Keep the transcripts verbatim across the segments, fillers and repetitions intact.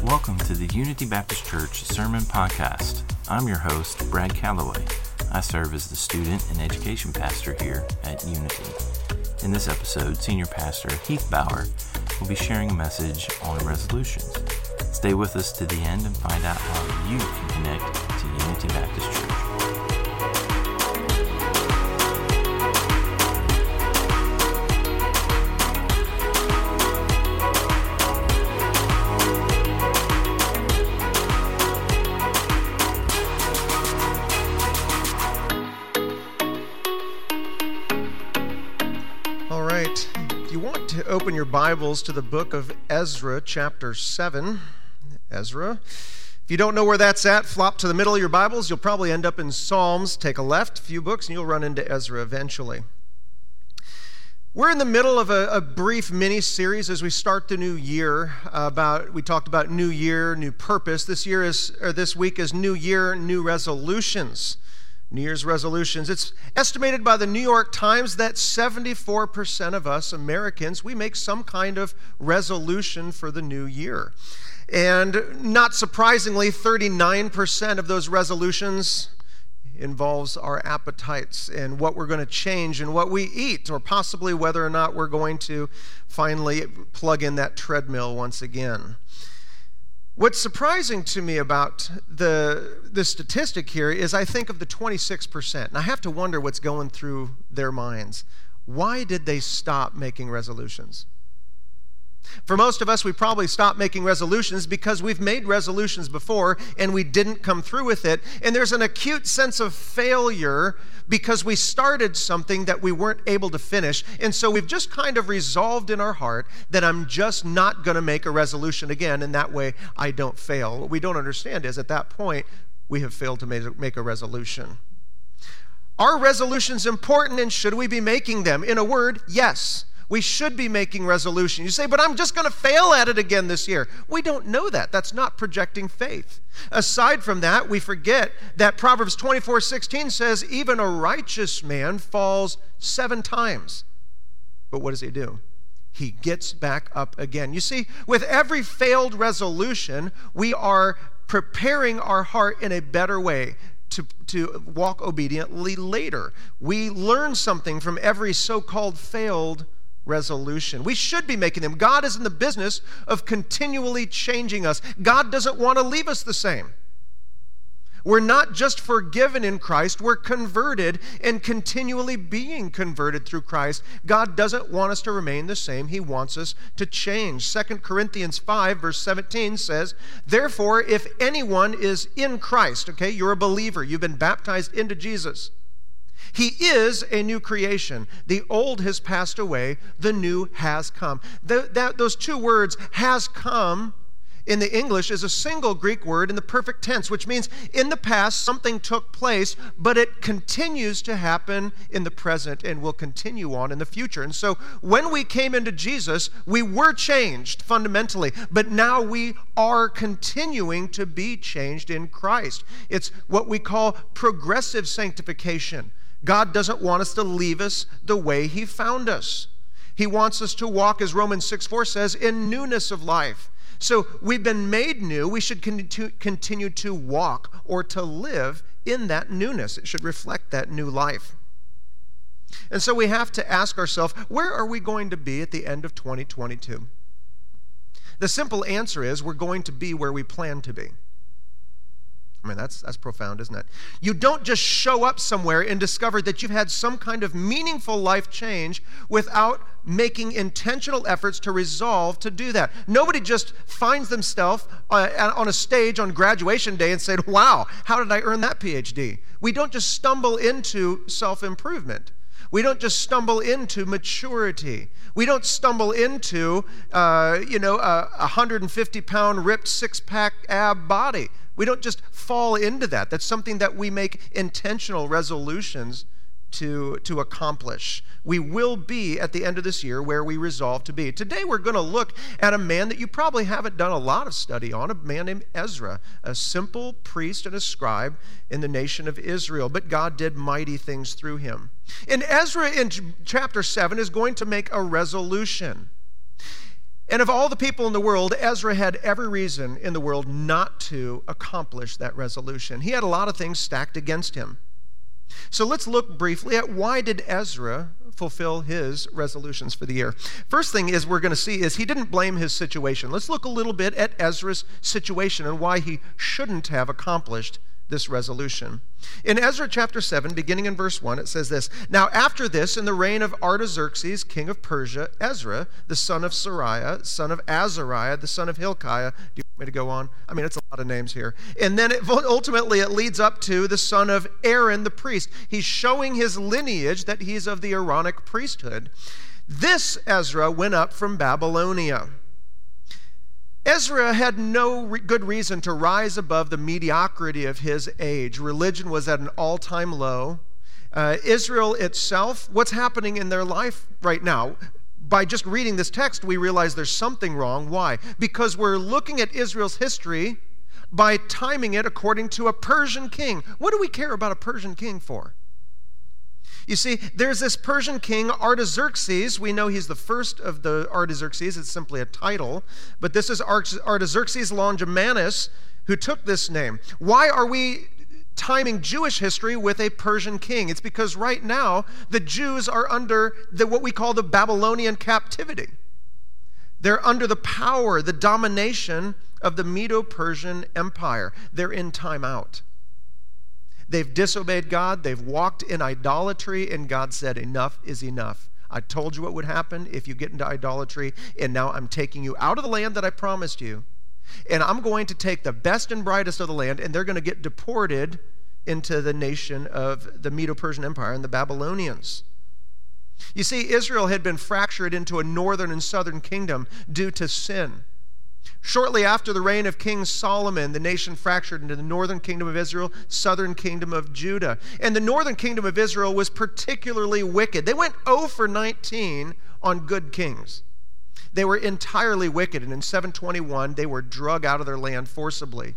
Welcome to the Unity Baptist Church Sermon Podcast. I'm your host, Brad Calloway. I serve as the student and education pastor here at Unity. In this episode, Senior Pastor Heath Bauer will be sharing a message on resolutions. Stay with us to the end and find out how you can connect to Unity Baptist Open your Bibles to the book of Ezra, chapter seven. Ezra. If you don't know where that's at, flop to the middle of your Bibles. You'll probably end up in Psalms. Take a left, a few books, and you'll run into Ezra eventually. We're in the middle of a, a brief mini-series as we start the new year. About we talked about new year, new purpose. This year is, or this week is new year, new resolutions. New Year's resolutions. It's estimated by the New York Times that seventy-four percent of us Americans, we make some kind of resolution for the new year. And not surprisingly, thirty-nine percent of those resolutions involves our appetites and what we're going to change and what we eat, or possibly whether or not we're going to finally plug in that treadmill once again. What's surprising to me about the the statistic here is I think of the twenty-six percent, and I have to wonder what's going through their minds. Why did they stop making resolutions? For most of us, we probably stopped making resolutions because we've made resolutions before and we didn't come through with it, and there's an acute sense of failure because we started something that we weren't able to finish, and so we've just kind of resolved in our heart that I'm just not going to make a resolution again, and that way I don't fail. What we don't understand is at that point, we have failed to make a resolution. Are resolutions important, and should we be making them? In a word, yes. We should be making resolutions. You say, but I'm just going to fail at it again this year. We don't know that. That's not projecting faith. Aside from that, we forget that Proverbs twenty-four sixteen says, even a righteous man falls seven times. But what does he do? He gets back up again. You see, with every failed resolution, we are preparing our heart in a better way To, to walk obediently later. We learn something from every so-called failed resolution. We should be making them. God is in the business of continually changing us. God doesn't want to leave us the same. We're not just forgiven in Christ, we're converted and continually being converted through Christ. God doesn't want us to remain the same. He wants us to change. Second Corinthians five, verse seventeen says, therefore, if anyone is in Christ, okay, you're a believer, you've been baptized into Jesus, he is a new creation. The old has passed away, the new has come. The, that, those two words, has come, in the English is a single Greek word in the perfect tense, which means in the past something took place, but it continues to happen in the present and will continue on in the future. And so when we came into Jesus, we were changed fundamentally, but now we are continuing to be changed in Christ. It's what we call progressive sanctification. God doesn't want us to leave us the way He found us. He wants us to walk, as Romans six four says, in newness of life. So we've been made new. We should continue to walk or to live in that newness. It should reflect that new life. And so we have to ask ourselves, where are we going to be at the end of twenty twenty-two? The simple answer is we're going to be where we plan to be. I mean, that's that's profound, isn't it? You don't just show up somewhere and discover that you've had some kind of meaningful life change without making intentional efforts to resolve to do that. Nobody just finds themselves on a stage on graduation day and said, wow, how did I earn that P H D? We don't just stumble into self-improvement. We don't just stumble into maturity. We don't stumble into, uh, you know, a one hundred fifty pound ripped six-pack ab body. We don't just fall into that. That's something that we make intentional resolutions to, to accomplish. We will be at the end of this year where we resolve to be. Today we're going to look at a man that you probably haven't done a lot of study on, a man named Ezra, a simple priest and a scribe in the nation of Israel, but God did mighty things through him. And Ezra in chapter seven is going to make a resolution. And of all the people in the world, Ezra had every reason in the world not to accomplish that resolution. He had a lot of things stacked against him. So let's look briefly at why did Ezra fulfill his resolutions for the year. First thing is we're going to see is he didn't blame his situation. Let's look a little bit at Ezra's situation and why he shouldn't have accomplished this resolution. In Ezra chapter seven, beginning in verse one, it says this, "Now after this, in the reign of Artaxerxes, king of Persia, Ezra, the son of Seraiah, son of Azariah, the son of Hilkiah." Do you want me to go on? I mean, it's a lot of names here. And then it, ultimately it leads up to the son of Aaron the priest. He's showing his lineage that he's of the Aaronic priesthood. "This Ezra went up from Babylonia." Ezra had no re- good reason to rise above the mediocrity of his age. Religion was at an all-time low. Uh, Israel itself, what's happening in their life right now? By just reading this text, we realize there's something wrong. Why? Because we're looking at Israel's history by timing it according to a Persian king. What do we care about a Persian king for? You see, there's this Persian king, Artaxerxes. We know he's the first of the Artaxerxes. It's simply a title. But this is Artaxerxes Longimanus who took this name. Why are we timing Jewish history with a Persian king? It's because right now the Jews are under the, what we call the Babylonian captivity. They're under the power, the domination of the Medo-Persian Empire. They're in timeout. They've disobeyed God. They've walked in idolatry, and God said, "Enough is enough. I told you what would happen if you get into idolatry, and now I'm taking you out of the land that I promised you, and I'm going to take the best and brightest of the land, and they're going to get deported into the nation of the Medo-Persian Empire and the Babylonians." You see, Israel had been fractured into a northern and southern kingdom due to sin. Shortly after the reign of King Solomon, the nation fractured into the northern kingdom of Israel, southern kingdom of Judah. And the northern kingdom of Israel was particularly wicked. They went zero for nineteen on good kings. They were entirely wicked, and in seven twenty-one, they were drug out of their land forcibly.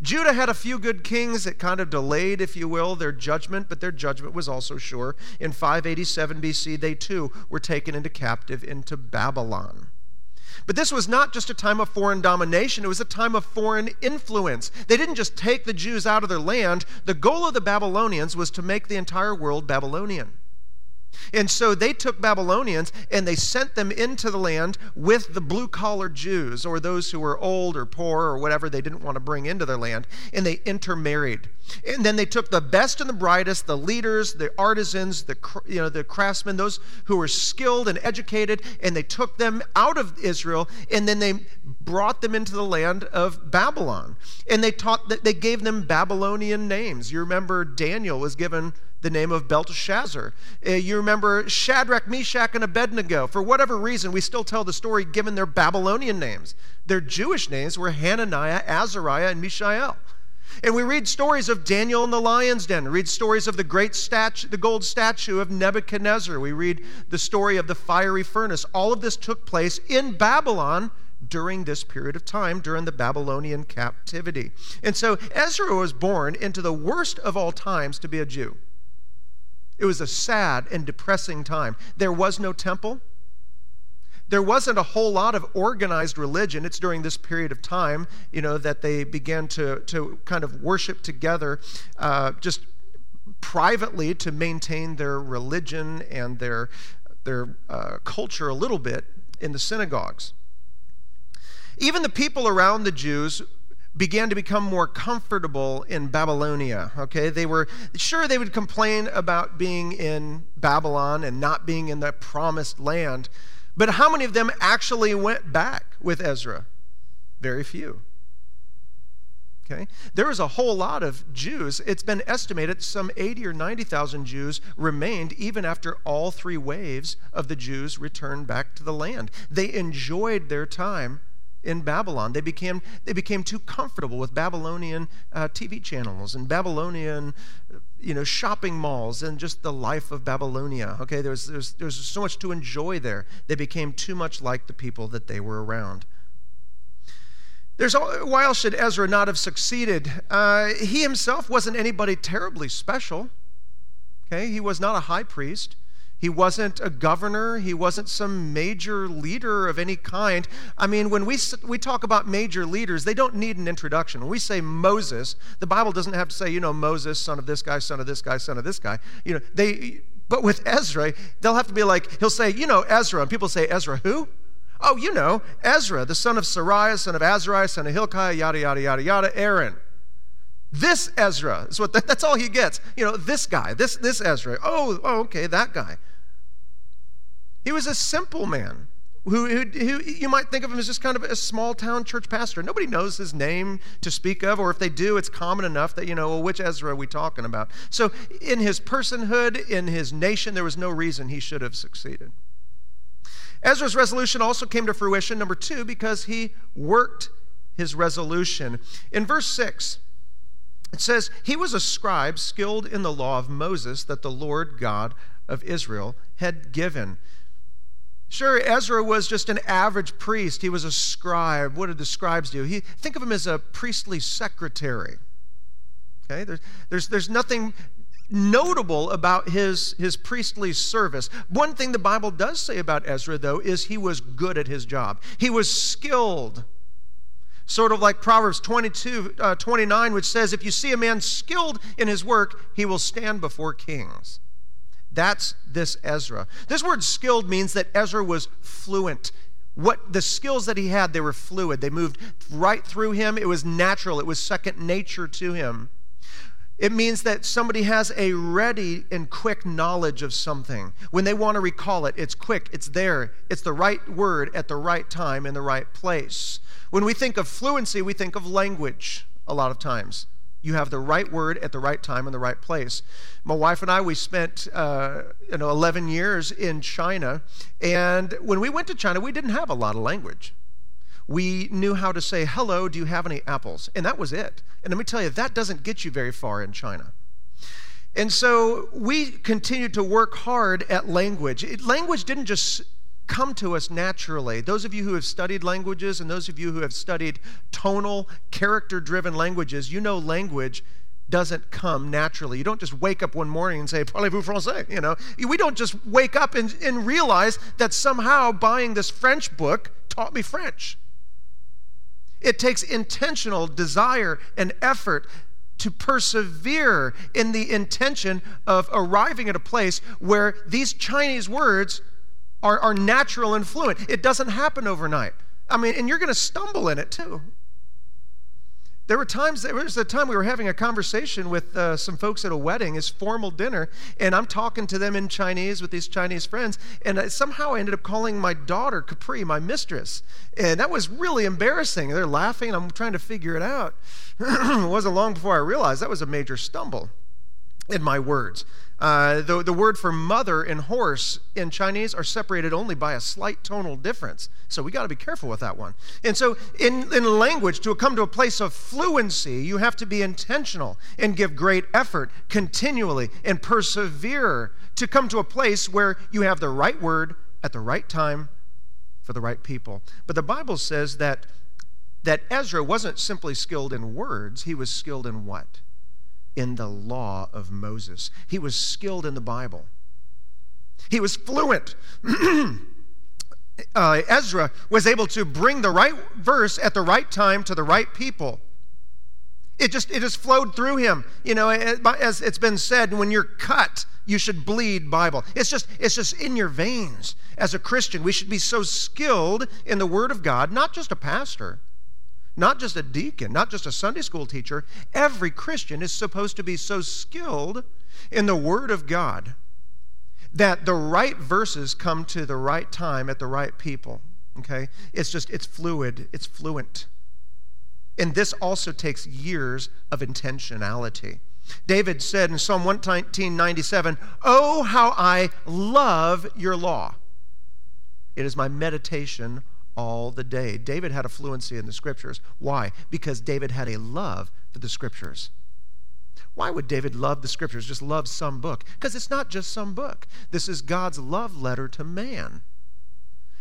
Judah had a few good kings that kind of delayed, if you will, their judgment, but their judgment was also sure. In five eighty-seven B C, they too were taken into captive into Babylon. But this was not just a time of foreign domination, it was a time of foreign influence. They didn't just take the Jews out of their land. The goal of the Babylonians was to make the entire world Babylonian. And so they took Babylonians and they sent them into the land with the blue-collar Jews, or those who were old or poor or whatever they didn't want to bring into their land, and they intermarried. And then they took the best and the brightest, the leaders, the artisans, the you know the craftsmen, those who were skilled and educated, and they took them out of Israel, and then they brought them into the land of Babylon. And they taught that they gave them Babylonian names. You remember Daniel was given the name of Belteshazzar. Uh, you remember Shadrach, Meshach, and Abednego. For whatever reason, we still tell the story given their Babylonian names. Their Jewish names were Hananiah, Azariah, and Mishael. And we read stories of Daniel in the lion's den. We read stories of the great statue, the gold statue of Nebuchadnezzar. We read the story of the fiery furnace. All of this took place in Babylon during this period of time, during the Babylonian captivity. And so Ezra was born into the worst of all times to be a Jew. It was a sad and depressing time. There was no temple. There wasn't a whole lot of organized religion. It's during this period of time, you know, that they began to, to kind of worship together uh, just privately to maintain their religion and their, their uh, culture a little bit in the synagogues. Even the people around the Jews began to become more comfortable in Babylonia, okay? They were, sure, they would complain about being in Babylon and not being in the promised land, but how many of them actually went back with Ezra? Very few, okay? There was a whole lot of Jews. It's been estimated some eighty or ninety thousand Jews remained even after all three waves of the Jews returned back to the land. They enjoyed their time in Babylon. They became, they became too comfortable with Babylonian uh, T V channels and Babylonian, you know, shopping malls and just the life of Babylonia. Okay, there's, there's, there's so much to enjoy there. They became too much like the people that they were around. There's all, why else should Ezra not have succeeded? Uh, he himself wasn't anybody terribly special. Okay, he was not a high priest. He wasn't a governor. He wasn't some major leader of any kind. I mean, when we we talk about major leaders, they don't need an introduction. When we say Moses, the Bible doesn't have to say, you know, Moses, son of this guy, son of this guy, son of this guy. You know, they. But with Ezra, they'll have to be like, he'll say, you know, Ezra. And people say, Ezra who? Oh, you know, Ezra, the son of Seraiah, son of Azariah, son of Hilkiah, yada, yada, yada, yada, Aaron. This Ezra is what, that's all he gets. You know, this guy, this this Ezra. Oh, oh, okay, that guy. He was a simple man who, who, who you might think of him as just kind of a small-town church pastor. Nobody knows his name to speak of, or if they do, it's common enough that, you know, well, which Ezra are we talking about? So in his personhood, in his nation, there was no reason he should have succeeded. Ezra's resolution also came to fruition, number two, because he worked his resolution. In verse six, it says, he was a scribe skilled in the law of Moses that the Lord God of Israel had given. Sure, Ezra was just an average priest. He was a scribe. What did the scribes do? He, think of him as a priestly secretary. Okay, there's there's there's nothing notable about his his priestly service. One thing the Bible does say about Ezra, though, is he was good at his job. He was skilled. Sort of like Proverbs twenty-two, twenty-nine, which says, if you see a man skilled in his work, he will stand before kings. That's this Ezra. This word skilled means that Ezra was fluent. What the skills that he had, they were fluid. They moved right through him. It was natural. It was second nature to him. It means that somebody has a ready and quick knowledge of something. When they want to recall it, it's quick, it's there. It's the right word at the right time in the right place. When we think of fluency, we think of language a lot of times. You have the right word at the right time in the right place. My wife and I, we spent uh, you know, eleven years in China. And when we went to China, we didn't have a lot of language. We knew how to say, hello, do you have any apples? And that was it. And let me tell you, that doesn't get you very far in China. And so we continued to work hard at language. It, language didn't just come to us naturally. Those of you who have studied languages and those of you who have studied tonal, character-driven languages, you know language doesn't come naturally. You don't just wake up one morning and say, parlez-vous français, you know. We don't just wake up and, and realize that somehow buying this French book taught me French. It takes intentional desire and effort to persevere in the intention of arriving at a place where these Chinese words Are, are natural and fluent. It doesn't happen overnight. I mean, and you're going to stumble in it too. There were times, there was a time we were having a conversation with uh, some folks at a wedding, it's formal dinner, and I'm talking to them in Chinese with these Chinese friends, and I, somehow I ended up calling my daughter Capri, my mistress, and that was really embarrassing. They're laughing, I'm trying to figure it out. It wasn't long before I realized that was a major stumble in my words. Uh, the, the word for mother and horse in Chinese are separated only by a slight tonal difference. So we got to be careful with that one. And so in, in language, to come to a place of fluency, you have to be intentional and give great effort continually and persevere to come to a place where you have the right word at the right time for the right people. But the Bible says that, that Ezra wasn't simply skilled in words. He was skilled in what? In the law of Moses. He was skilled in the Bible. He was fluent. uh, Ezra was able to bring the right verse at the right time to the right people. It just it just flowed through him. You know, as it's been said, when you're cut, you should bleed Bible. It's just it's just in your veins. As a Christian, we should be so skilled in the Word of God, not just a pastor, not just a deacon, not just a Sunday school teacher. Every Christian is supposed to be so skilled in the Word of God that the right verses come to the right time at the right people, okay? It's just, it's fluid, it's fluent. And this also takes years of intentionality. David said in Psalm one nineteen, ninety-seven, "Oh, how I love your law. It is my meditation all the day. David had a fluency in the scriptures. Why? Because David had a love for the scriptures. Why would David love the scriptures, just love some book? Because it's not just some book. This is God's love letter to man.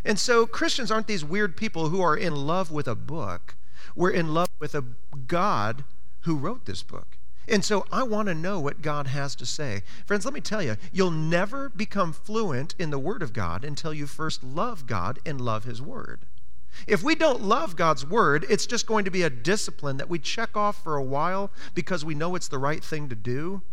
And so Christians aren't these weird people who are in love with a book. We're in love with a God who wrote this book. And so I want to know what God has to say. Friends, let me tell you, you'll never become fluent in the Word of God until you first love God and love His Word. If we don't love God's Word, it's just going to be a discipline that we check off for a while because we know it's the right thing to do.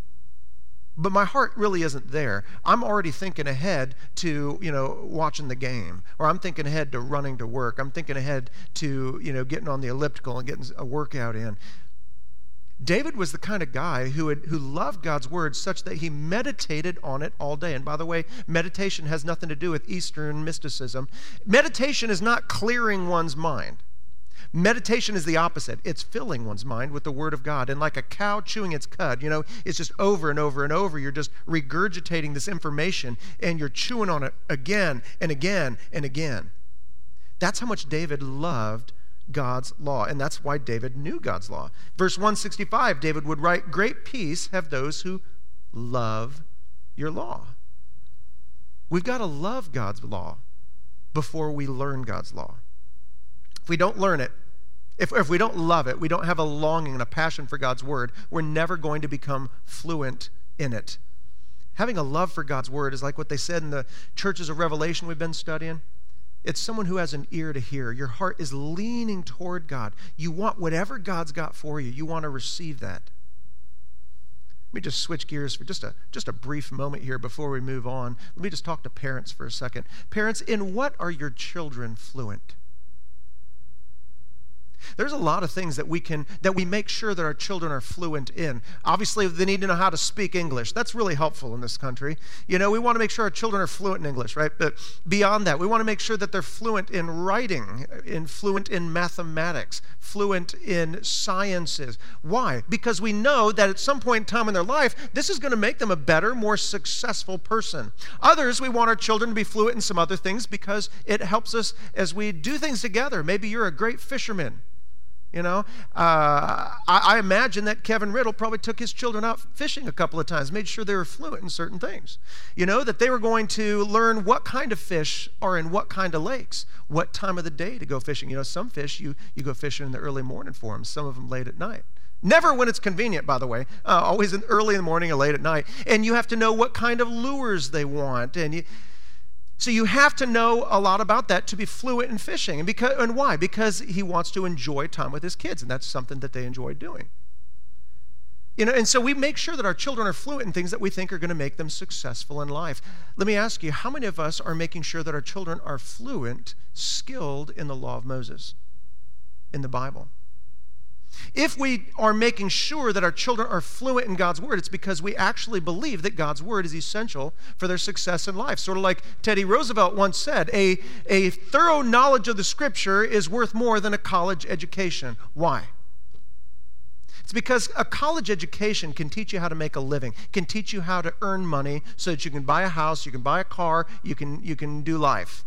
But my heart really isn't there. I'm already thinking ahead to, you know, watching the game, or I'm thinking ahead to running to work. I'm thinking ahead to, you know, getting on the elliptical and getting a workout in. David was the kind of guy who had, who loved God's word such that he meditated on it all day. And by the way, meditation has nothing to do with Eastern mysticism. Meditation is not clearing one's mind. Meditation is the opposite. It's filling one's mind with the Word of God. And like a cow chewing its cud, you know, it's just over and over and over. You're just regurgitating this information, and you're chewing on it again and again and again. That's how much David loved God's law, and that's why David knew God's law. Verse one sixty-five, David would write, "Great peace have those who love your law." We've got to love God's law before we learn God's law. If we don't learn it, if, if we don't love it, we don't have a longing and a passion for God's word, we're never going to become fluent in it. Having a love for God's word is like what they said in the churches of Revelation we've been studying. It's someone who has an ear to hear. Your heart is leaning toward God. You want whatever God's got for you. You want to receive that. Let me just switch gears for just a, just a brief moment here before we move on. Let me just talk to parents for a second. Parents, in what are your children fluent? There's a lot of things that we can, that we make sure that our children are fluent in. Obviously, they need to know how to speak English. That's really helpful in this country. You know, we want to make sure our children are fluent in English, right? But beyond that, we want to make sure that they're fluent in writing, in fluent in mathematics, fluent in sciences. Why? Because we know that at some point in time in their life, this is going to make them a better, more successful person. Others, we want our children to be fluent in some other things because it helps us as we do things together. Maybe you're a great fisherman. You know, uh, I, I imagine that Kevin Riddle probably took his children out fishing a couple of times, made sure they were fluent in certain things. You know, that they were going to learn what kind of fish are in what kind of lakes, what time of the day to go fishing. You know, some fish you, you go fishing in the early morning for them, some of them late at night. Never when it's convenient, by the way, uh, always in early in the morning or late at night. And you have to know what kind of lures they want. And you... So you have to know a lot about that to be fluent in fishing. And because, and why? Because he wants to enjoy time with his kids, and that's something that they enjoy doing. You know, and so we make sure that our children are fluent in things that we think are going to make them successful in life. Let me ask you, how many of us are making sure that our children are fluent, skilled in the law of Moses, in the Bible? If we are making sure that our children are fluent in God's word, it's because we actually believe that God's word is essential for their success in life. Sort of like Teddy Roosevelt once said, a, a thorough knowledge of the scripture is worth more than a college education. Why? It's because a college education can teach you how to make a living, can teach you how to earn money so that you can buy a house, you can buy a car, you can, you can do life.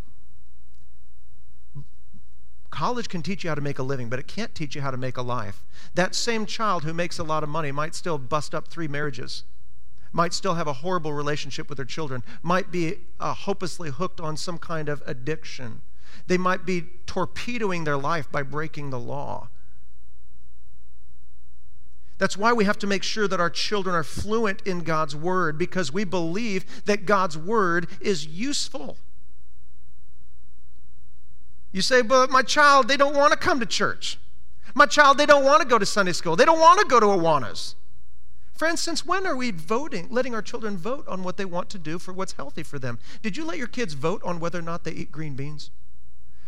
College can teach you how to make a living, but it can't teach you how to make a life. That same child who makes a lot of money might still bust up three marriages, might still have a horrible relationship with their children, might be uh, hopelessly hooked on some kind of addiction. They might be torpedoing their life by breaking the law. That's why we have to make sure that our children are fluent in God's word, because we believe that God's word is useful. You say, but my child, they don't want to come to church. My child, they don't want to go to Sunday school. They don't want to go to Awanas. Friends, since when are we voting, letting our children vote on what they want to do for what's healthy for them? Did you let your kids vote on whether or not they eat green beans?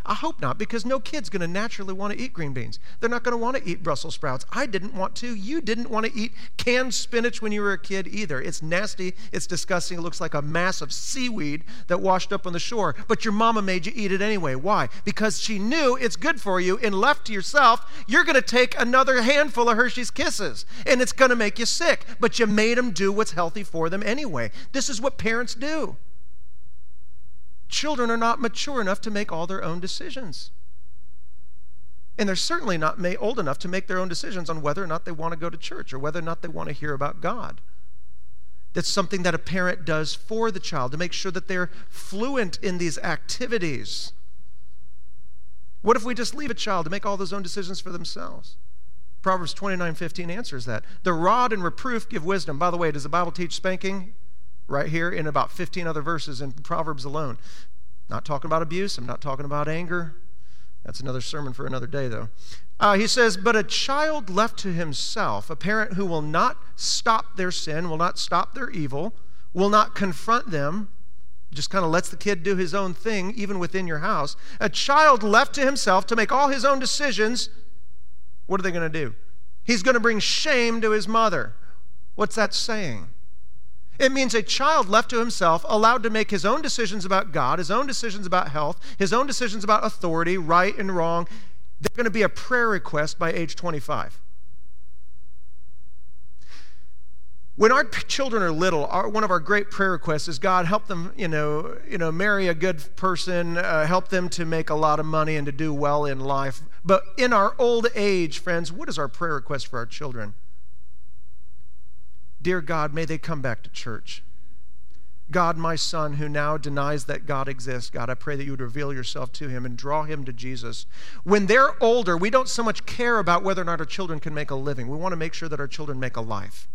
I hope not, because no kid's going to naturally want to eat green beans. They're not going to want to eat Brussels sprouts. I didn't want to. You didn't want to eat canned spinach when you were a kid either. It's nasty. It's disgusting. It looks like a mass of seaweed that washed up on the shore. But your mama made you eat it anyway. Why? Because she knew it's good for you, and left to yourself, you're going to take another handful of Hershey's Kisses, and it's going to make you sick. But you made them do what's healthy for them anyway. This is what parents do. Children are not mature enough to make all their own decisions. And they're certainly not old enough to make their own decisions on whether or not they want to go to church or whether or not they want to hear about God. That's something that a parent does for the child to make sure that they're fluent in these activities. What if we just leave a child to make all those own decisions for themselves? Proverbs twenty-nine fifteen answers that. The rod and reproof give wisdom. By the way, does the Bible teach spanking? Right here in about fifteen other verses in Proverbs alone. Not talking about abuse. I'm not talking about anger. That's another sermon for another day, though. Uh, he says, but a child left to himself, a parent who will not stop their sin, will not stop their evil, will not confront them, just kind of lets the kid do his own thing, even within your house. A child left to himself to make all his own decisions, what are they going to do? He's going to bring shame to his mother. What's that saying? It means a child left to himself, allowed to make his own decisions about God, his own decisions about health, his own decisions about authority, right and wrong. They're going to be a prayer request by age twenty-five. When our children are little, our, one of our great prayer requests is, God, help them, you know, you know, marry a good person, uh, help them to make a lot of money and to do well in life. But in our old age, friends, what is our prayer request for our children? Dear God, may they come back to church. God, my son, who now denies that God exists, God, I pray that you would reveal yourself to him and draw him to Jesus. When they're older, we don't so much care about whether or not our children can make a living. We want to make sure that our children make a life.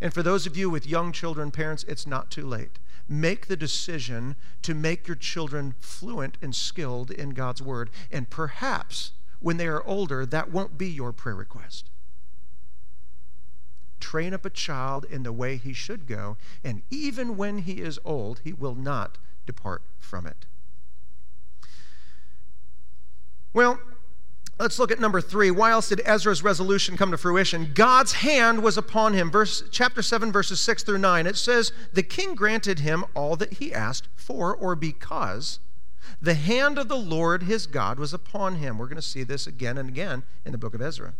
And for those of you with young children, parents, it's not too late. Make the decision to make your children fluent and skilled in God's word. And perhaps when they are older, that won't be your prayer request. Train up a child in the way he should go, and even when he is old, he will not depart from it. Well, let's look at number three. Why else did Ezra's resolution come to fruition? God's hand was upon him. Verse, chapter seven, verses six through nine, it says, the king granted him all that he asked for, or because the hand of the Lord his God was upon him. We're going to see this again and again in the book of Ezra.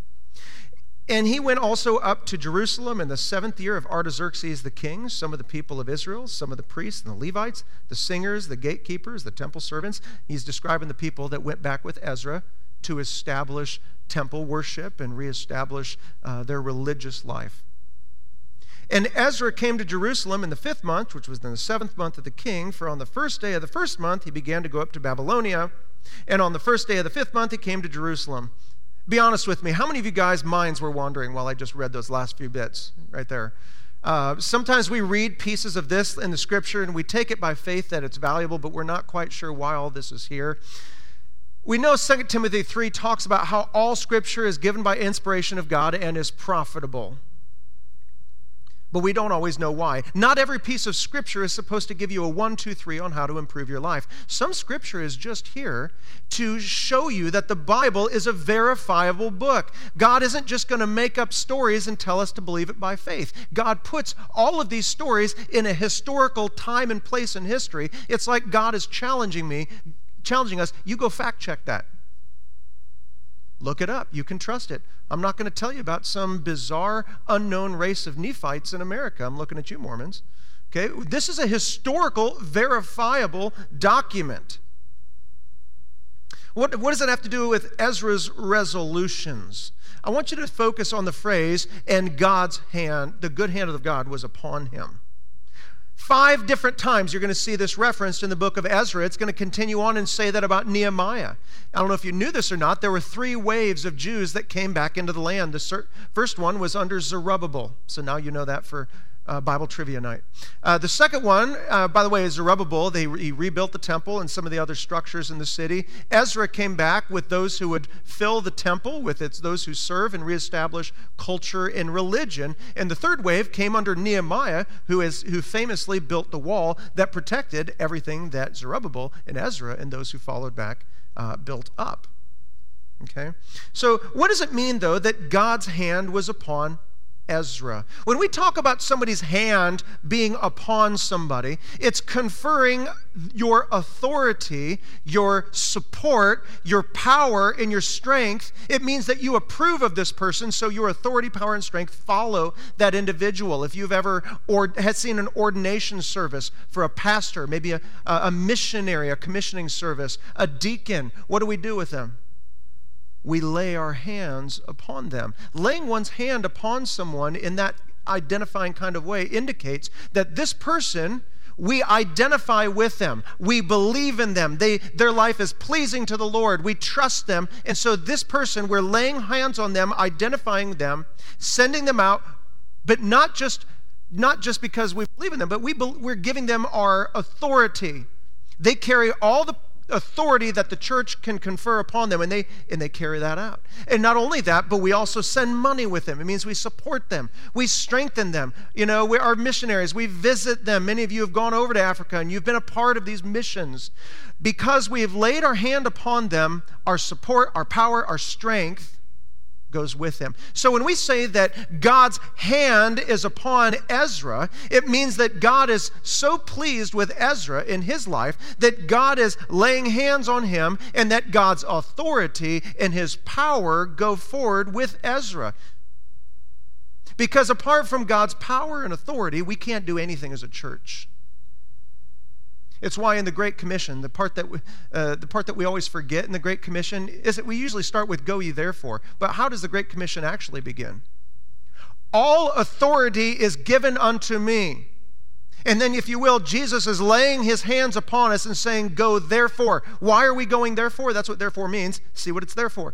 And he went also up to Jerusalem in the seventh year of Artaxerxes the king, some of the people of Israel, some of the priests and the Levites, the singers, the gatekeepers, the temple servants. He's describing the people that went back with Ezra to establish temple worship and reestablish uh, their religious life. And Ezra came to Jerusalem in the fifth month, which was in the seventh month of the king, for on the first day of the first month he began to go up to Babylonia, and on the first day of the fifth month he came to Jerusalem. Be honest with me, how many of you guys' minds were wandering while I just read those last few bits right there? Uh, sometimes we read pieces of this in the scripture and we take it by faith that it's valuable, but we're not quite sure why all this is here. We know Second Timothy three talks about how all scripture is given by inspiration of God and is profitable. But we don't always know why. Not every piece of scripture is supposed to give you a one, two, three on how to improve your life. Some scripture is just here to show you that the Bible is a verifiable book. God isn't just going to make up stories and tell us to believe it by faith. God puts all of these stories in a historical time and place in history. It's like God is challenging me, challenging us. You go fact check that. Look it up. You can trust it. I'm not going to tell you about some bizarre, unknown race of Nephites in America. I'm looking at you, Mormons. Okay? This is a historical, verifiable document. What, what does it have to do with Ezra's resolutions? I want you to focus on the phrase, and God's hand, the good hand of God was upon him. Five different times you're going to see this referenced in the book of Ezra. It's going to continue on and say that about Nehemiah. I don't know if you knew this or not. There were three waves of Jews that came back into the land. The first one was under Zerubbabel. So now you know that for uh, Bible trivia night. Uh, the second one, uh, by the way, is Zerubbabel. They re- he rebuilt the temple and some of the other structures in the city. Ezra came back with those who would fill the temple, with its those who serve and reestablish culture and religion. And the third wave came under Nehemiah, who is who famously built the wall that protected everything that Zerubbabel and Ezra and those who followed back uh, built up. Okay? So what does it mean, though, that God's hand was upon Ezra. When we talk about somebody's hand being upon somebody, it's conferring your authority, your support, your power, and your strength. It means that you approve of this person, so your authority, power, and strength follow that individual. If you've ever or had seen an ordination service for a pastor, maybe a, a missionary, a commissioning service, a deacon, what do we do with them? We lay our hands upon them. Laying one's hand upon someone in that identifying kind of way indicates that this person, we identify with them. We believe in them. They, their life is pleasing to the Lord. We trust them. And so this person, we're laying hands on them, identifying them, sending them out, but not just, not just because we believe in them, but we be, we're giving them our authority. They carry all the authority that the church can confer upon them, and they and they carry that out. And not only that, but we also send money with them. It means we support them, we strengthen them. You know, we are missionaries, we visit them. Many of you have gone over to Africa and you've been a part of these missions. Because we have laid our hand upon them, our support, our power, our strength goes with them. So when we say that God's hand is upon Ezra, it means that God is so pleased with Ezra in his life that God is laying hands on him, and that God's authority and his power go forward with Ezra. Because apart from God's power and authority, we can't do anything as a church. It's why in the Great Commission, the part that we, uh, the part that we always forget in the Great Commission is that we usually start with "Go ye therefore," but how does the Great Commission actually begin? All authority is given unto me. And then, if you will, Jesus is laying his hands upon us and saying, "Go therefore." Why are we going therefore? That's what therefore means. See what it's there for.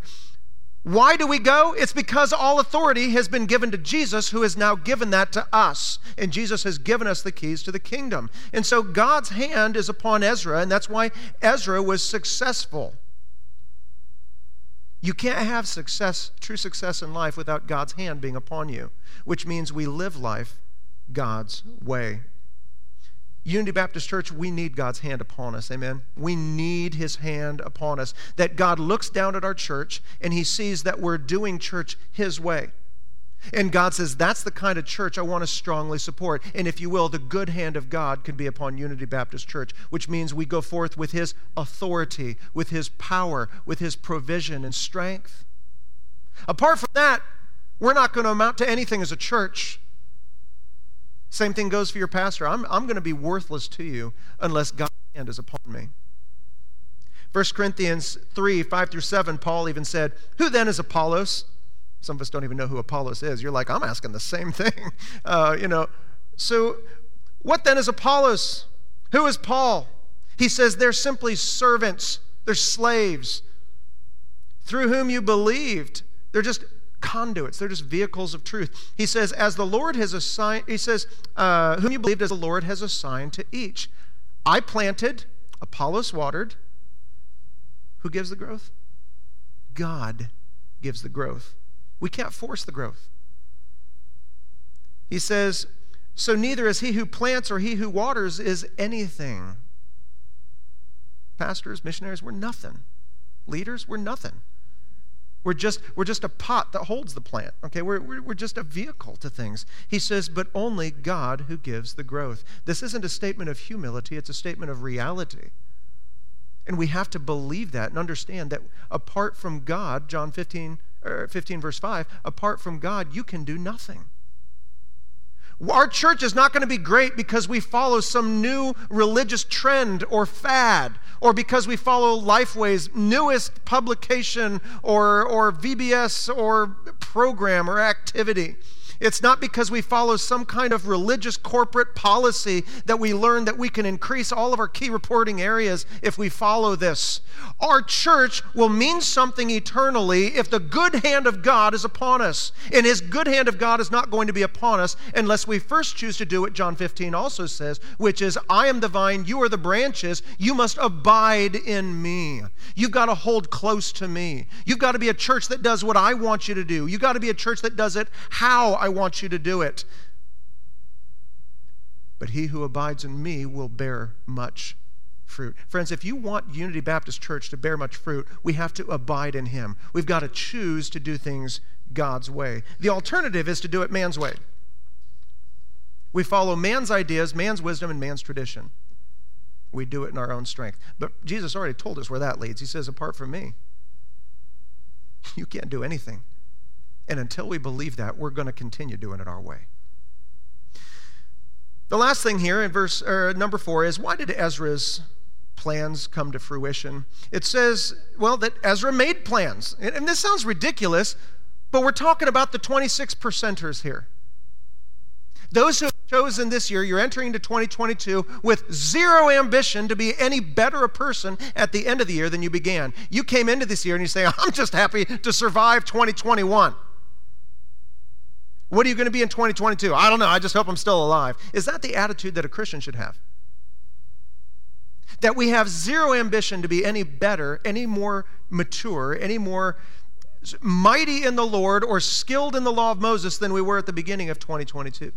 Why do we go? It's because all authority has been given to Jesus, who has now given that to us. And Jesus has given us the keys to the kingdom. And so God's hand is upon Ezra, and that's why Ezra was successful. You can't have success, true success in life, without God's hand being upon you, which means we live life God's way. Unity Baptist Church, we need God's hand upon us, amen? We need his hand upon us, that God looks down at our church and he sees that we're doing church his way. And God says, that's the kind of church I want to strongly support. And if you will, the good hand of God can be upon Unity Baptist Church, which means we go forth with his authority, with his power, with his provision and strength. Apart from that, we're not going to amount to anything as a church. Same thing goes for your pastor. I'm, I'm going to be worthless to you unless God's hand is upon me. First Corinthians three, five through seven, Paul even said, "Who then is Apollos?" Some of us don't even know who Apollos is. You're like, I'm asking the same thing. Uh, you know. So what then is Apollos? Who is Paul? He says they're simply servants. They're slaves through whom you believed. They're just conduits. They're just vehicles of truth. He says, as the Lord has assigned, he says, uh, whom you believed as the Lord has assigned to each. I planted, Apollos watered. Who gives the growth? God gives the growth. We can't force the growth. He says, so neither is he who plants or he who waters is anything. Pastors, missionaries, we're nothing. Leaders, we're nothing. We're just we're just a pot that holds the plant, okay? We're, we're, we're just a vehicle to things. He says, but only God who gives the growth. This isn't a statement of humility, it's a statement of reality. And we have to believe that and understand that apart from God, John fifteen, or fifteen verse five, apart from God, you can do nothing. Our church is not going to be great because we follow some new religious trend or fad, or because we follow Lifeway's newest publication or, or V B S or program or activity. It's not because we follow some kind of religious corporate policy that we learn that we can increase all of our key reporting areas if we follow this. Our church will mean something eternally if the good hand of God is upon us. And his good hand of God is not going to be upon us unless we first choose to do what John fifteen also says, which is, I am the vine, you are the branches, you must abide in me. You've got to hold close to me. You've got to be a church that does what I want you to do. You've got to be a church that does it how I want you to do it. But he who abides in me will bear much fruit. Friends, if you want Unity Baptist Church to bear much fruit, we have to abide in him. We've got to choose to do things God's way. The alternative is to do it man's way. We follow man's ideas, man's wisdom, and man's tradition. We do it in our own strength. But Jesus already told us where that leads. He says, apart from me, you can't do anything. And until we believe that, we're going to continue doing it our way. The last thing here in verse or number four is, why did Ezra's plans come to fruition? It says, well, that Ezra made plans. And this sounds ridiculous, but we're talking about the twenty-six percenters here. Those who have chosen this year, you're entering into twenty twenty-two with zero ambition to be any better a person at the end of the year than you began. You came into this year and you say, I'm just happy to survive twenty twenty-one. What are you going to be in twenty twenty-two? I don't know. I just hope I'm still alive. Is that the attitude that a Christian should have? That we have zero ambition to be any better, any more mature, any more mighty in the Lord or skilled in the law of Moses than we were at the beginning of twenty twenty-two.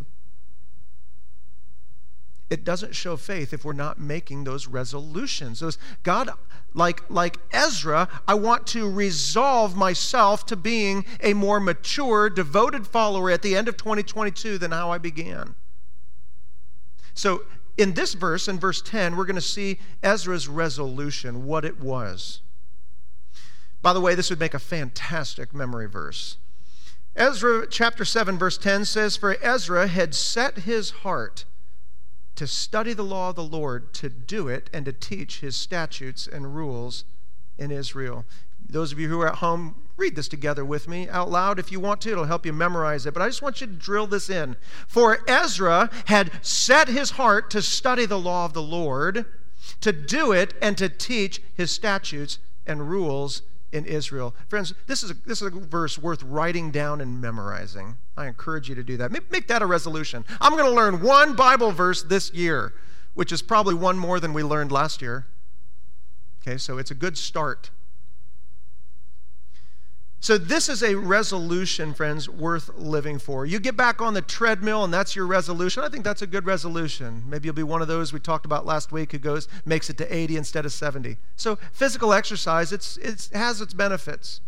It doesn't show faith if we're not making those resolutions. Those God, like, like Ezra, I want to resolve myself to being a more mature, devoted follower at the end of twenty twenty-two than how I began. So in this verse, in verse ten, we're going to see Ezra's resolution, what it was. By the way, this would make a fantastic memory verse. Ezra chapter seven, verse ten says, for Ezra had set his heart to study the law of the Lord, to do it, and to teach his statutes and rules in Israel. Those of you who are at home, read this together with me out loud if you want to. It'll help you memorize it. But I just want you to drill this in. For Ezra had set his heart to study the law of the Lord, to do it, and to teach his statutes and rules in Israel. Friends, this is a, this is a verse worth writing down and memorizing. I encourage you to do that. Make, make that a resolution. I'm going to learn one Bible verse this year, which is probably one more than we learned last year. Okay, so it's a good start. So this is a resolution, friends, worth living for. You get back on the treadmill and that's your resolution. I think that's a good resolution. Maybe you'll be one of those we talked about last week who goes, makes it to eighty instead of seventy. So physical exercise, it's, it has its benefits.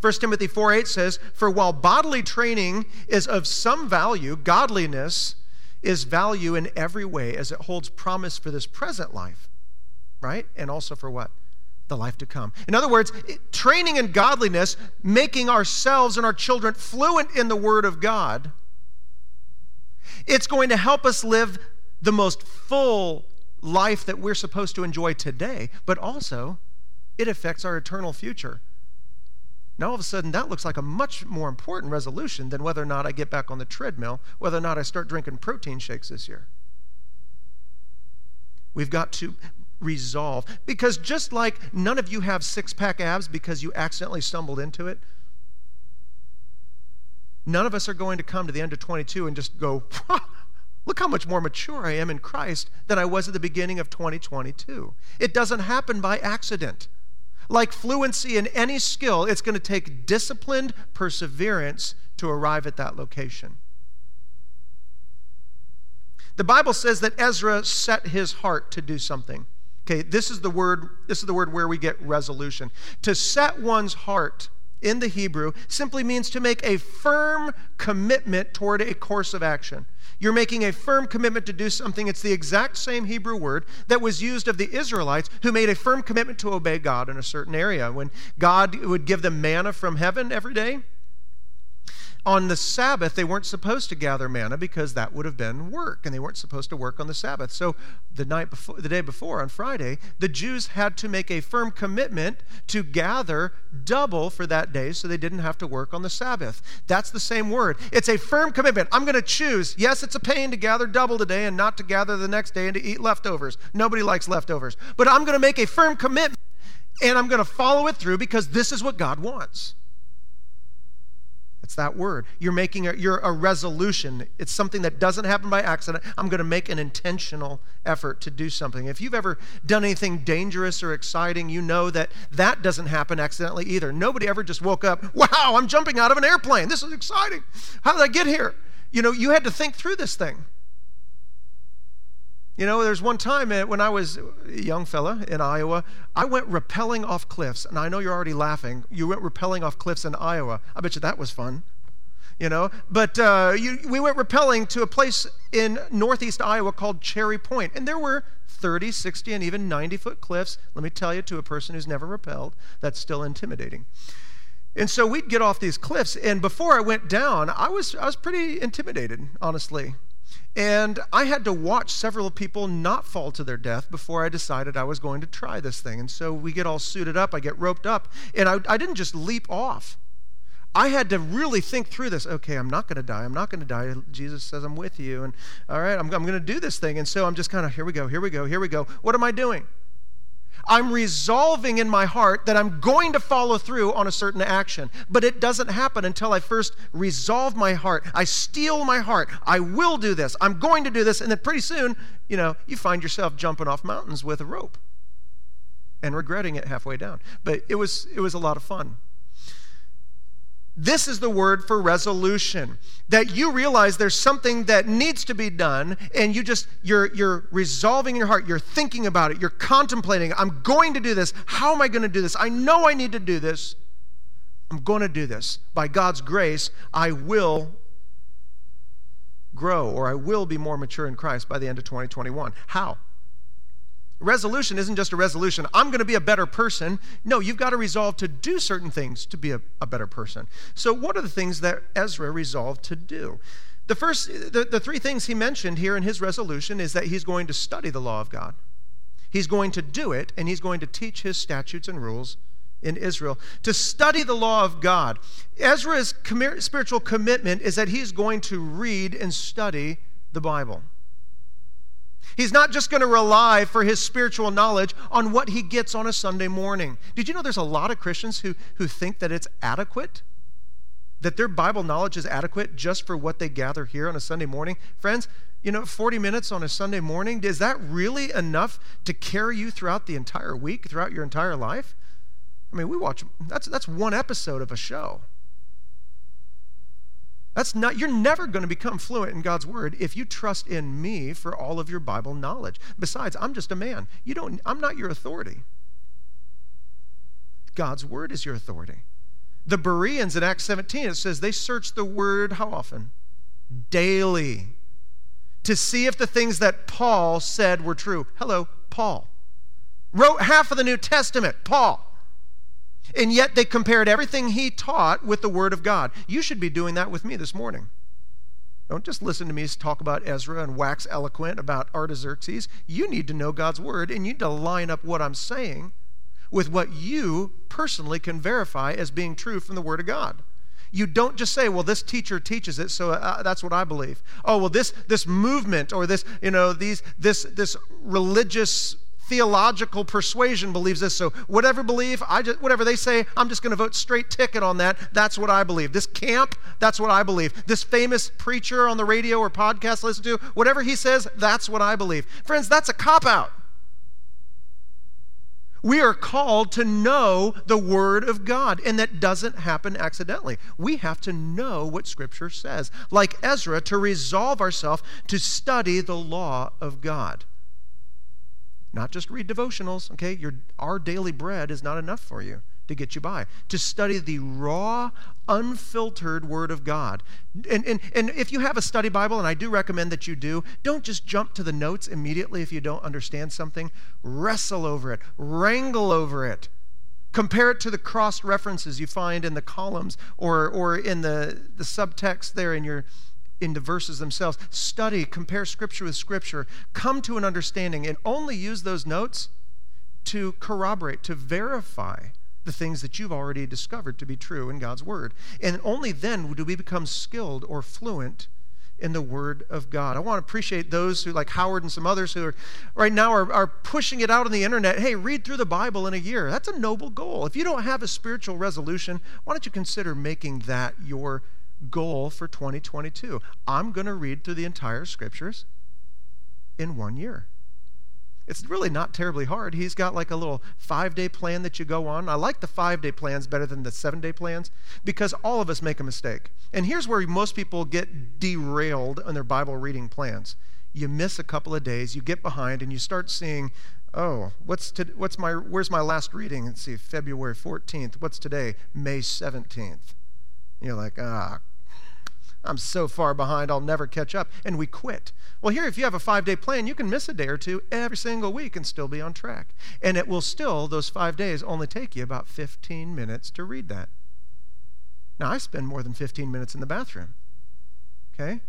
First Timothy four eight says, for while bodily training is of some value, godliness is value in every way as it holds promise for this present life, right? And also for what? The life to come. In other words, training in godliness, making ourselves and our children fluent in the Word of God, it's going to help us live the most full life that we're supposed to enjoy today, but also it affects our eternal future. Now, all of a sudden, that looks like a much more important resolution than whether or not I get back on the treadmill, whether or not I start drinking protein shakes this year. We've got to resolve, because just like none of you have six-pack abs because you accidentally stumbled into it, none of us are going to come to the end of twenty-two and just go, look how much more mature I am in Christ than I was at the beginning of twenty twenty-two. It doesn't happen by accident. Like fluency in any skill, it's going to take disciplined perseverance to arrive at that location. The Bible says that Ezra set his heart to do something. Okay, this is the word, this is the word where we get resolution. To set one's heart in the Hebrew simply means to make a firm commitment toward a course of action. You're making a firm commitment to do something. It's the exact same Hebrew word that was used of the Israelites who made a firm commitment to obey God in a certain area. When God would give them manna from heaven every day, on the Sabbath, they weren't supposed to gather manna because that would have been work, and they weren't supposed to work on the Sabbath. So the night before, the day before, on Friday, the Jews had to make a firm commitment to gather double for that day so they didn't have to work on the Sabbath. That's the same word. It's a firm commitment. I'm going to choose. Yes, it's a pain to gather double today and not to gather the next day and to eat leftovers. Nobody likes leftovers. But I'm going to make a firm commitment, and I'm going to follow it through because this is what God wants. It's that word. You're making a, you're a resolution. It's something that doesn't happen by accident. I'm going to make an intentional effort to do something. If you've ever done anything dangerous or exciting, you know that that doesn't happen accidentally either. Nobody ever just woke up, wow, I'm jumping out of an airplane. This is exciting. How did I get here? You know, you had to think through this thing. You know, there's one time when I was a young fella in Iowa, I went rappelling off cliffs. And I know you're already laughing. You went rappelling off cliffs in Iowa. I bet you that was fun, you know. But uh, you, we went rappelling to a place in northeast Iowa called Cherry Point. And there were thirty, sixty, and even ninety-foot cliffs. Let me tell you, to a person who's never rappelled, that's still intimidating. And so we'd get off these cliffs, and before I went down, I was I was pretty intimidated, honestly. And I had to watch several people not fall to their death before I decided I was going to try this thing. And so we get all suited up, I get roped up, and I, I didn't just leap off. I had to really think through this. Okay, I'm not going to die. I'm not going to die. Jesus says I'm with you, and all right, I'm, I'm going to do this thing. And so I'm just kind of, here we go, here we go, here we go. What am I doing? I'm resolving in my heart that I'm going to follow through on a certain action, but it doesn't happen until I first resolve my heart. I steel my heart. I will do this. I'm going to do this. And then pretty soon, you know, you find yourself jumping off mountains with a rope and regretting it halfway down. But it was it was a lot of fun. This is the word for resolution, that you realize there's something that needs to be done, and you just, you're you're resolving in your heart, you're thinking about it, you're contemplating, I'm going to do this, how am I going to do this? I know I need to do this, I'm going to do this. By God's grace, I will grow, or I will be more mature in Christ by the end of twenty twenty-one. How? Resolution isn't just a resolution. I'm going to be a better person. No, you've got to resolve to do certain things to be a, a better person. So what are the things that Ezra resolved to do? The first, the, the three things he mentioned here in his resolution is that he's going to study the law of God. He's going to do it, and he's going to teach his statutes and rules in Israel. To study the law of God. Ezra's com- spiritual commitment is that he's going to read and study the Bible. He's not just going to rely for his spiritual knowledge on what he gets on a Sunday morning. Did you know there's a lot of Christians who, who think that it's adequate? That their Bible knowledge is adequate just for what they gather here on a Sunday morning? Friends, you know, forty minutes on a Sunday morning, is that really enough to carry you throughout the entire week, throughout your entire life? I mean, we watch, that's that's one episode of a show. That's not, you're never going to become fluent in God's word if you trust in me for all of your Bible knowledge. Besides, I'm just a man. You don't, I'm not your authority. God's word is your authority. The Bereans in Acts seventeen, it says they searched the word how often? Daily. To see if the things that Paul said were true. Hello, Paul. Wrote half of the New Testament, Paul. And yet they compared everything he taught with the Word of God. You should be doing that with me this morning. Don't just listen to me talk about Ezra and wax eloquent about Artaxerxes. You need to know God's Word, and you need to line up what I'm saying with what you personally can verify as being true from the Word of God. You don't just say, well, this teacher teaches it, so uh, that's what I believe. Oh, well, this this movement or this, you know, these this this religious theological persuasion believes this, so whatever belief, I just whatever they say, I'm just going to vote straight ticket on that. That's what I believe. This camp, that's what I believe. This famous preacher on the radio or podcast I listen to, whatever he says, that's what I believe. Friends, that's a cop-out. We are called to know the Word of God, and that doesn't happen accidentally. We have to know what Scripture says. Like Ezra, to resolve ourselves to study the law of God. Not just read devotionals, okay? Your, our daily bread is not enough for you to get you by. To study the raw, unfiltered Word of God. And, and, and if you have a study Bible, and I do recommend that you do, don't just jump to the notes immediately if you don't understand something. Wrestle over it. Wrangle over it. Compare it to the cross-references you find in the columns or, or in the, the subtext there in your in the verses themselves. Study, compare Scripture with Scripture, come to an understanding, and only use those notes to corroborate, to verify the things that you've already discovered to be true in God's Word. And only then do we become skilled or fluent in the Word of God. I want to appreciate those who, like Howard and some others who are right now are, are pushing it out on the internet. Hey, read through the Bible in a year. That's a noble goal. If you don't have a spiritual resolution, why don't you consider making that your goal for twenty twenty-two. I'm going to read through the entire Scriptures in one year. It's really not terribly hard. He's got like a little five-day plan that you go on. I like the five-day plans better than the seven-day plans because all of us make a mistake. And here's where most people get derailed on their Bible reading plans. you miss a couple of days, you get behind, and you start seeing, oh, what's to, what's my where's my last reading? Let's see, February fourteenth. What's today? May seventeenth. And you're like, ah, I'm so far behind, I'll never catch up. And we quit. Well, here, if you have a five-day plan, you can miss a day or two every single week and still be on track. And it will still, those five days, only take you about fifteen minutes to read that. Now, I spend more than fifteen minutes in the bathroom, okay,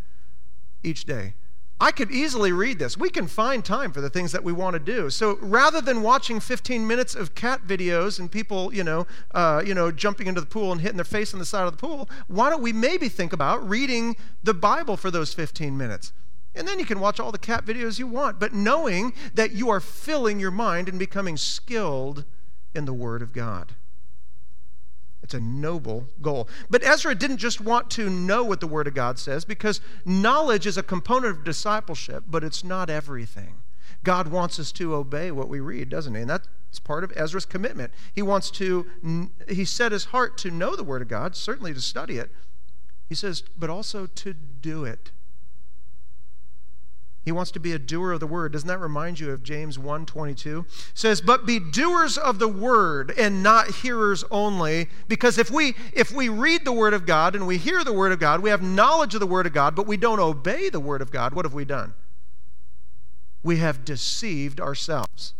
each day. I could easily read this. We can find time for the things that we want to do. So rather than watching fifteen minutes of cat videos and people, you know, uh, you know, jumping into the pool and hitting their face on the side of the pool, why don't we maybe think about reading the Bible for those fifteen minutes? And then you can watch all the cat videos you want, but knowing that you are filling your mind and becoming skilled in the Word of God. It's a noble goal. But Ezra didn't just want to know what the Word of God says, because knowledge is a component of discipleship, but it's not everything. God wants us to obey what we read, doesn't he? And that's part of Ezra's commitment. He wants to, he set his heart to know the Word of God, certainly to study it. He says, but also to do it. He wants to be a doer of the word. Doesn't that remind you of James one twenty-two? It says, but be doers of the word and not hearers only. Because if we if we read the word of God and we hear the word of God, we have knowledge of the word of God, but we don't obey the word of God, what have we done? We have deceived ourselves.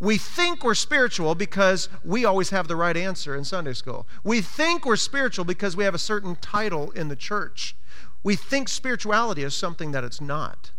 We think we're spiritual because we always have the right answer in Sunday school. We think we're spiritual because we have a certain title in the church. We think spirituality is something that it's not.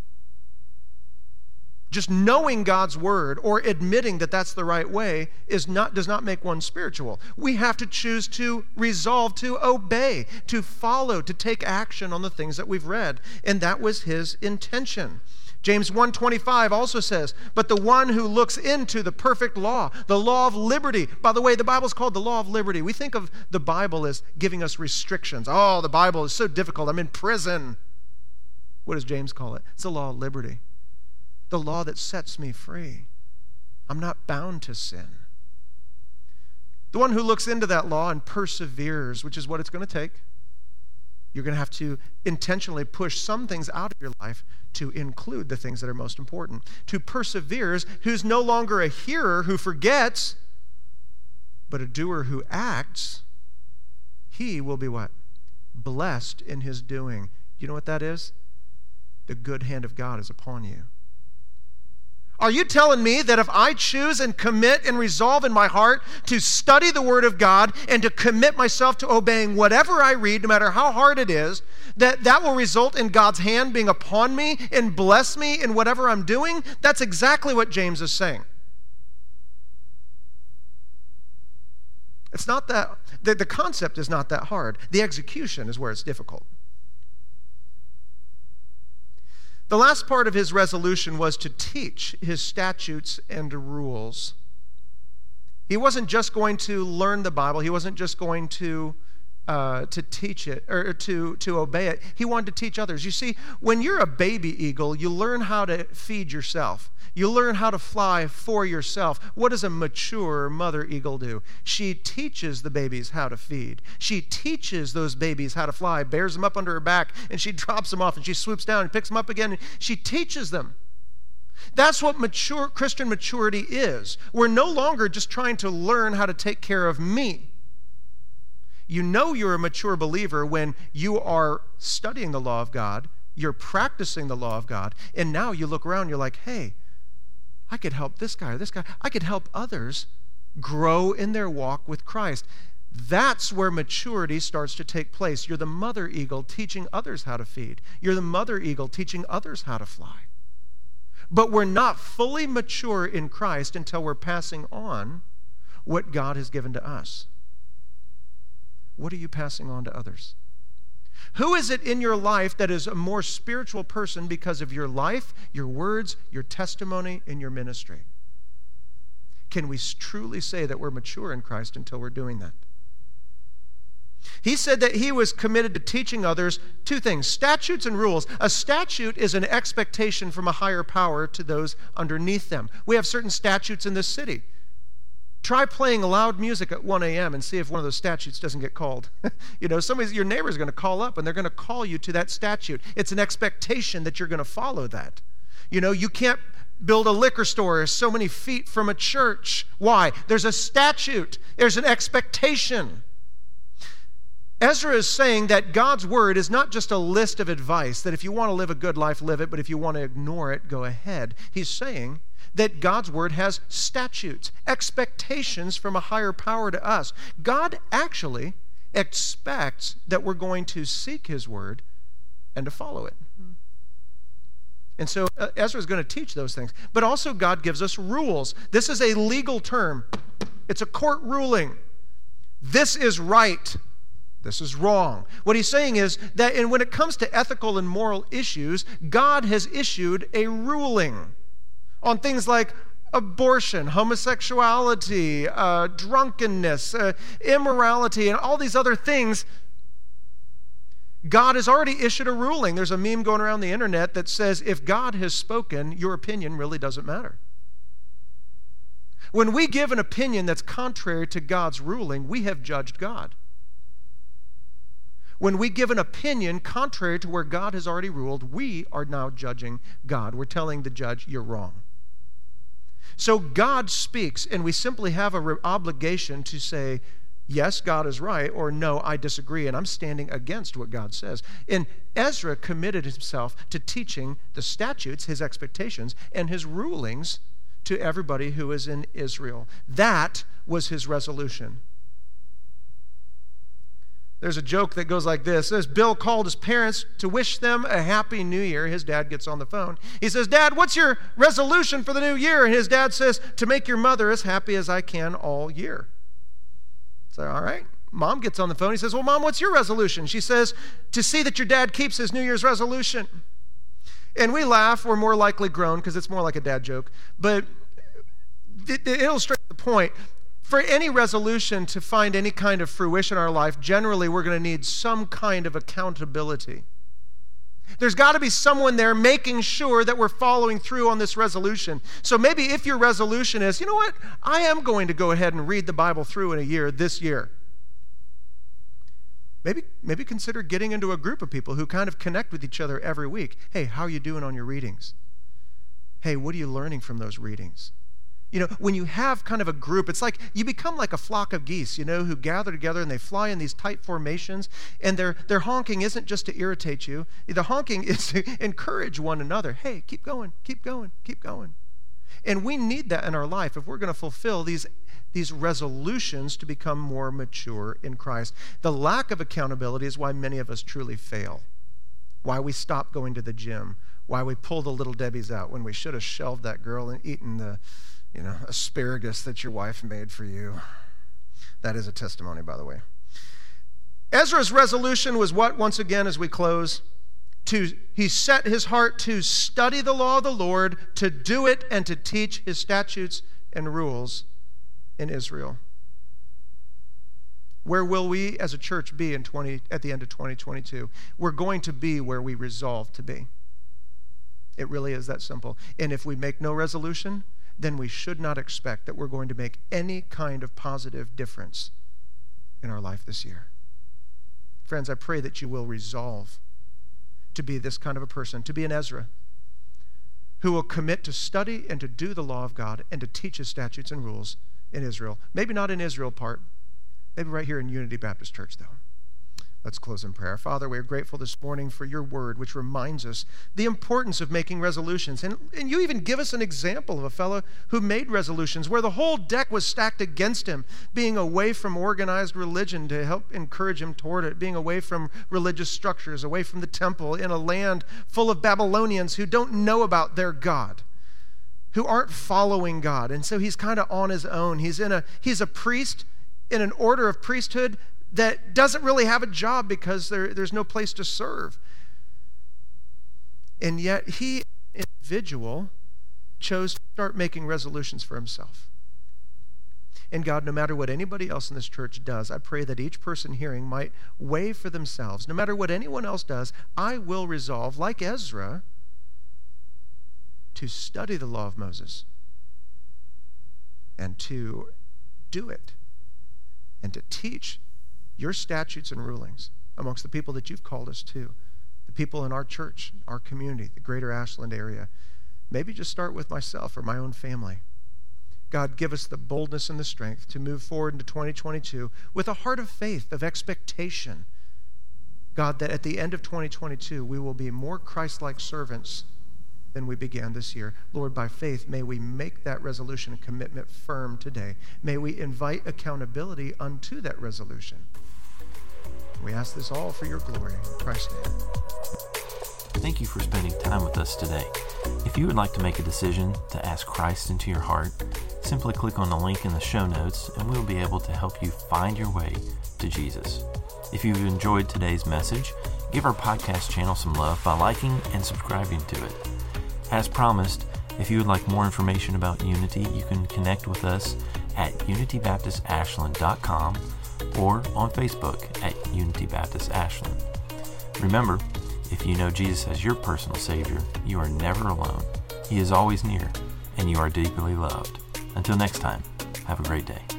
Just knowing God's word or admitting that that's the right way is not does not make one spiritual. We have to choose to resolve to obey, to follow, to take action on the things that we've read, and that was his intention. James one twenty-five also says, but the one who looks into the perfect law, the law of liberty. By the way, the Bible's called the law of liberty. We think of the Bible as giving us restrictions. Oh, the Bible is so difficult. I'm in prison. What does James call it? It's the law of liberty. The law that sets me free. I'm not bound to sin. The one who looks into that law and perseveres, which is what it's going to take. You're going to have to intentionally push some things out of your life to include the things that are most important. To perseveres, who's no longer a hearer who forgets, but a doer who acts, he will be what? Blessed in his doing. You know what that is? The good hand of God is upon you. Are you telling me that if I choose and commit and resolve in my heart to study the Word of God and to commit myself to obeying whatever I read, no matter how hard it is, that that will result in God's hand being upon me and bless me in whatever I'm doing? That's exactly what James is saying. It's not that, the, the concept is not that hard. The execution is where it's difficult. The last part of his resolution was to teach his statutes and rules. He wasn't just going to learn the Bible. He wasn't just going to uh, to teach it or to, to obey it. He wanted to teach others. You see, when you're a baby eagle, you learn how to feed yourself. You learn how to fly for yourself. What does a mature mother eagle do? She teaches the babies how to feed. She teaches those babies how to fly, bears them up under her back, and she drops them off, and she swoops down and picks them up again. And she teaches them. That's what mature Christian maturity is. We're no longer just trying to learn how to take care of me. You know you're a mature believer when you are studying the law of God, you're practicing the law of God, and now you look around, you're like, hey, I could help this guy or this guy. I could help others grow in their walk with Christ. That's where maturity starts to take place. You're the mother eagle teaching others how to feed. You're the mother eagle teaching others how to fly. But we're not fully mature in Christ until we're passing on what God has given to us. What are you passing on to others? Who is it in your life that is a more spiritual person because of your life, your words, your testimony, and your ministry? Can we truly say that we're mature in Christ until we're doing that? He said that he was committed to teaching others two things, statutes and rules. A statute is an expectation from a higher power to those underneath them. We have certain statutes in this city. Try playing loud music at one a.m. and see if one of those statutes doesn't get called. You know, somebody's, your neighbor's going to call up and they're going to call you to that statute. It's an expectation that you're going to follow that. You know, you can't build a liquor store so many feet from a church. Why? There's a statute. There's an expectation. Ezra is saying that God's word is not just a list of advice, that if you want to live a good life, live it, but if you want to ignore it, go ahead. He's saying that God's word has statutes, expectations from a higher power to us. God actually expects that we're going to seek his word and to follow it. And so Ezra is going to teach those things. But also God gives us rules. This is a legal term. It's a court ruling. This is right. This is wrong. What he's saying is that, and when it comes to ethical and moral issues, God has issued a ruling on things like abortion, homosexuality, uh, drunkenness, uh, immorality, and all these other things. God has already issued a ruling. There's a meme going around the internet that says, if God has spoken, your opinion really doesn't matter. When we give an opinion that's contrary to God's ruling, we have judged God. When we give an opinion contrary to where God has already ruled, we are now judging God. We're telling the judge, you're wrong. So God speaks, and we simply have an re- obligation to say, yes, God is right, or no, I disagree, and I'm standing against what God says. And Ezra committed himself to teaching the statutes, his expectations, and his rulings to everybody who is in Israel. That was his resolution. There's a joke that goes like this. Says Bill called his parents to wish them a happy new year. His dad gets on the phone. He says, Dad, what's your resolution for the new year? And his dad says, to make your mother as happy as I can all year. So, all right. Mom gets on the phone. He says, well, Mom, what's your resolution? She says, to see that your dad keeps his New Year's resolution. And we laugh. We're more likely grown because it's more like a dad joke. But it, it illustrates the point. For any resolution to find any kind of fruition in our life, generally we're going to need some kind of accountability. There's got to be someone there making sure that we're following through on this resolution. So maybe if your resolution is, you know what, I am going to go ahead and read the Bible through in a year, this year. Maybe, maybe consider getting into a group of people who kind of connect with each other every week. Hey, how are you doing on your readings? Hey, what are you learning from those readings? You know, when you have kind of a group, it's like you become like a flock of geese, you know, who gather together and they fly in these tight formations, and their their honking isn't just to irritate you. The honking is to encourage one another. Hey, keep going, keep going, keep going. And we need that in our life if we're going to fulfill these these resolutions to become more mature in Christ. The lack of accountability is why many of us truly fail, why we stop going to the gym, why we pull the little Debbies out when we should have shelved that girl and eaten the You know, asparagus that your wife made for you. That is a testimony, by the way. Ezra's resolution was what, once again, as we close? To, he set his heart to study the law of the Lord, to do it, and to teach his statutes and rules in Israel. Where will we as a church be in twenty at the end of twenty twenty-two? We're going to be where we resolve to be. It really is that simple. And if we make no resolution, then we should not expect that we're going to make any kind of positive difference in our life this year. Friends, I pray that you will resolve to be this kind of a person, to be an Ezra, who will commit to study and to do the law of God and to teach his statutes and rules in Israel. Maybe not in Israel part, maybe right here in Unity Baptist Church, though. Let's close in prayer. Father, we are grateful this morning for your word, which reminds us the importance of making resolutions. And, and you even give us an example of a fellow who made resolutions where the whole deck was stacked against him, being away from organized religion to help encourage him toward it, being away from religious structures, away from the temple, in a land full of Babylonians who don't know about their God, who aren't following God. And so he's kind of on his own. He's in a he's a priest in an order of priesthood that doesn't really have a job because there, there's no place to serve. And yet he, individual, chose to start making resolutions for himself. And God, no matter what anybody else in this church does, I pray that each person hearing might weigh for themselves. No matter what anyone else does, I will resolve, like Ezra, to study the law of Moses and to do it and to teach your statutes and rulings amongst the people that you've called us to, the people in our church, our community, the greater Ashland area. Maybe just start with myself or my own family. God, give us the boldness and the strength to move forward into twenty twenty-two with a heart of faith, of expectation. God, that at the end of twenty twenty-two, we will be more Christ-like servants than we began this year. Lord, by faith, may we make that resolution and commitment firm today. May we invite accountability unto that resolution. We ask this all for your glory. In Christ's name. Thank you for spending time with us today. If you would like to make a decision to ask Christ into your heart, simply click on the link in the show notes and we'll be able to help you find your way to Jesus. If you've enjoyed today's message, give our podcast channel some love by liking and subscribing to it. As promised, if you would like more information about Unity, you can connect with us at unity baptist ashland dot com or on Facebook at Unity Baptist Ashland. Remember, if you know Jesus as your personal Savior, you are never alone. He is always near, and you are deeply loved. Until next time, have a great day.